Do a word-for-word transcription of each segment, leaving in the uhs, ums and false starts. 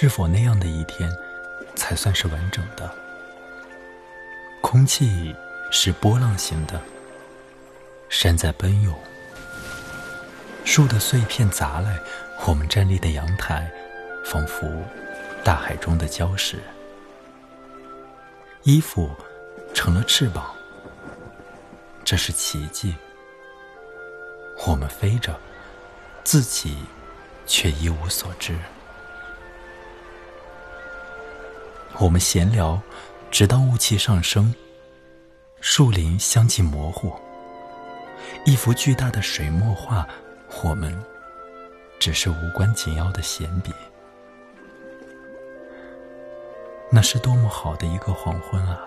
是否那样的一天才算是完整的？空气是波浪形的，山在奔涌，树的碎片砸来，我们站立的阳台仿佛大海中的礁石。衣服成了翅膀，这是奇迹。我们飞着，自己却一无所知。我们闲聊，直到雾气上升，树林相继模糊，一幅巨大的水墨画，我们只是无关紧要的闲笔。那是多么好的一个黄昏啊，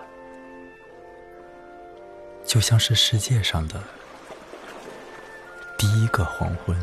就像是世界上的第一个黄昏。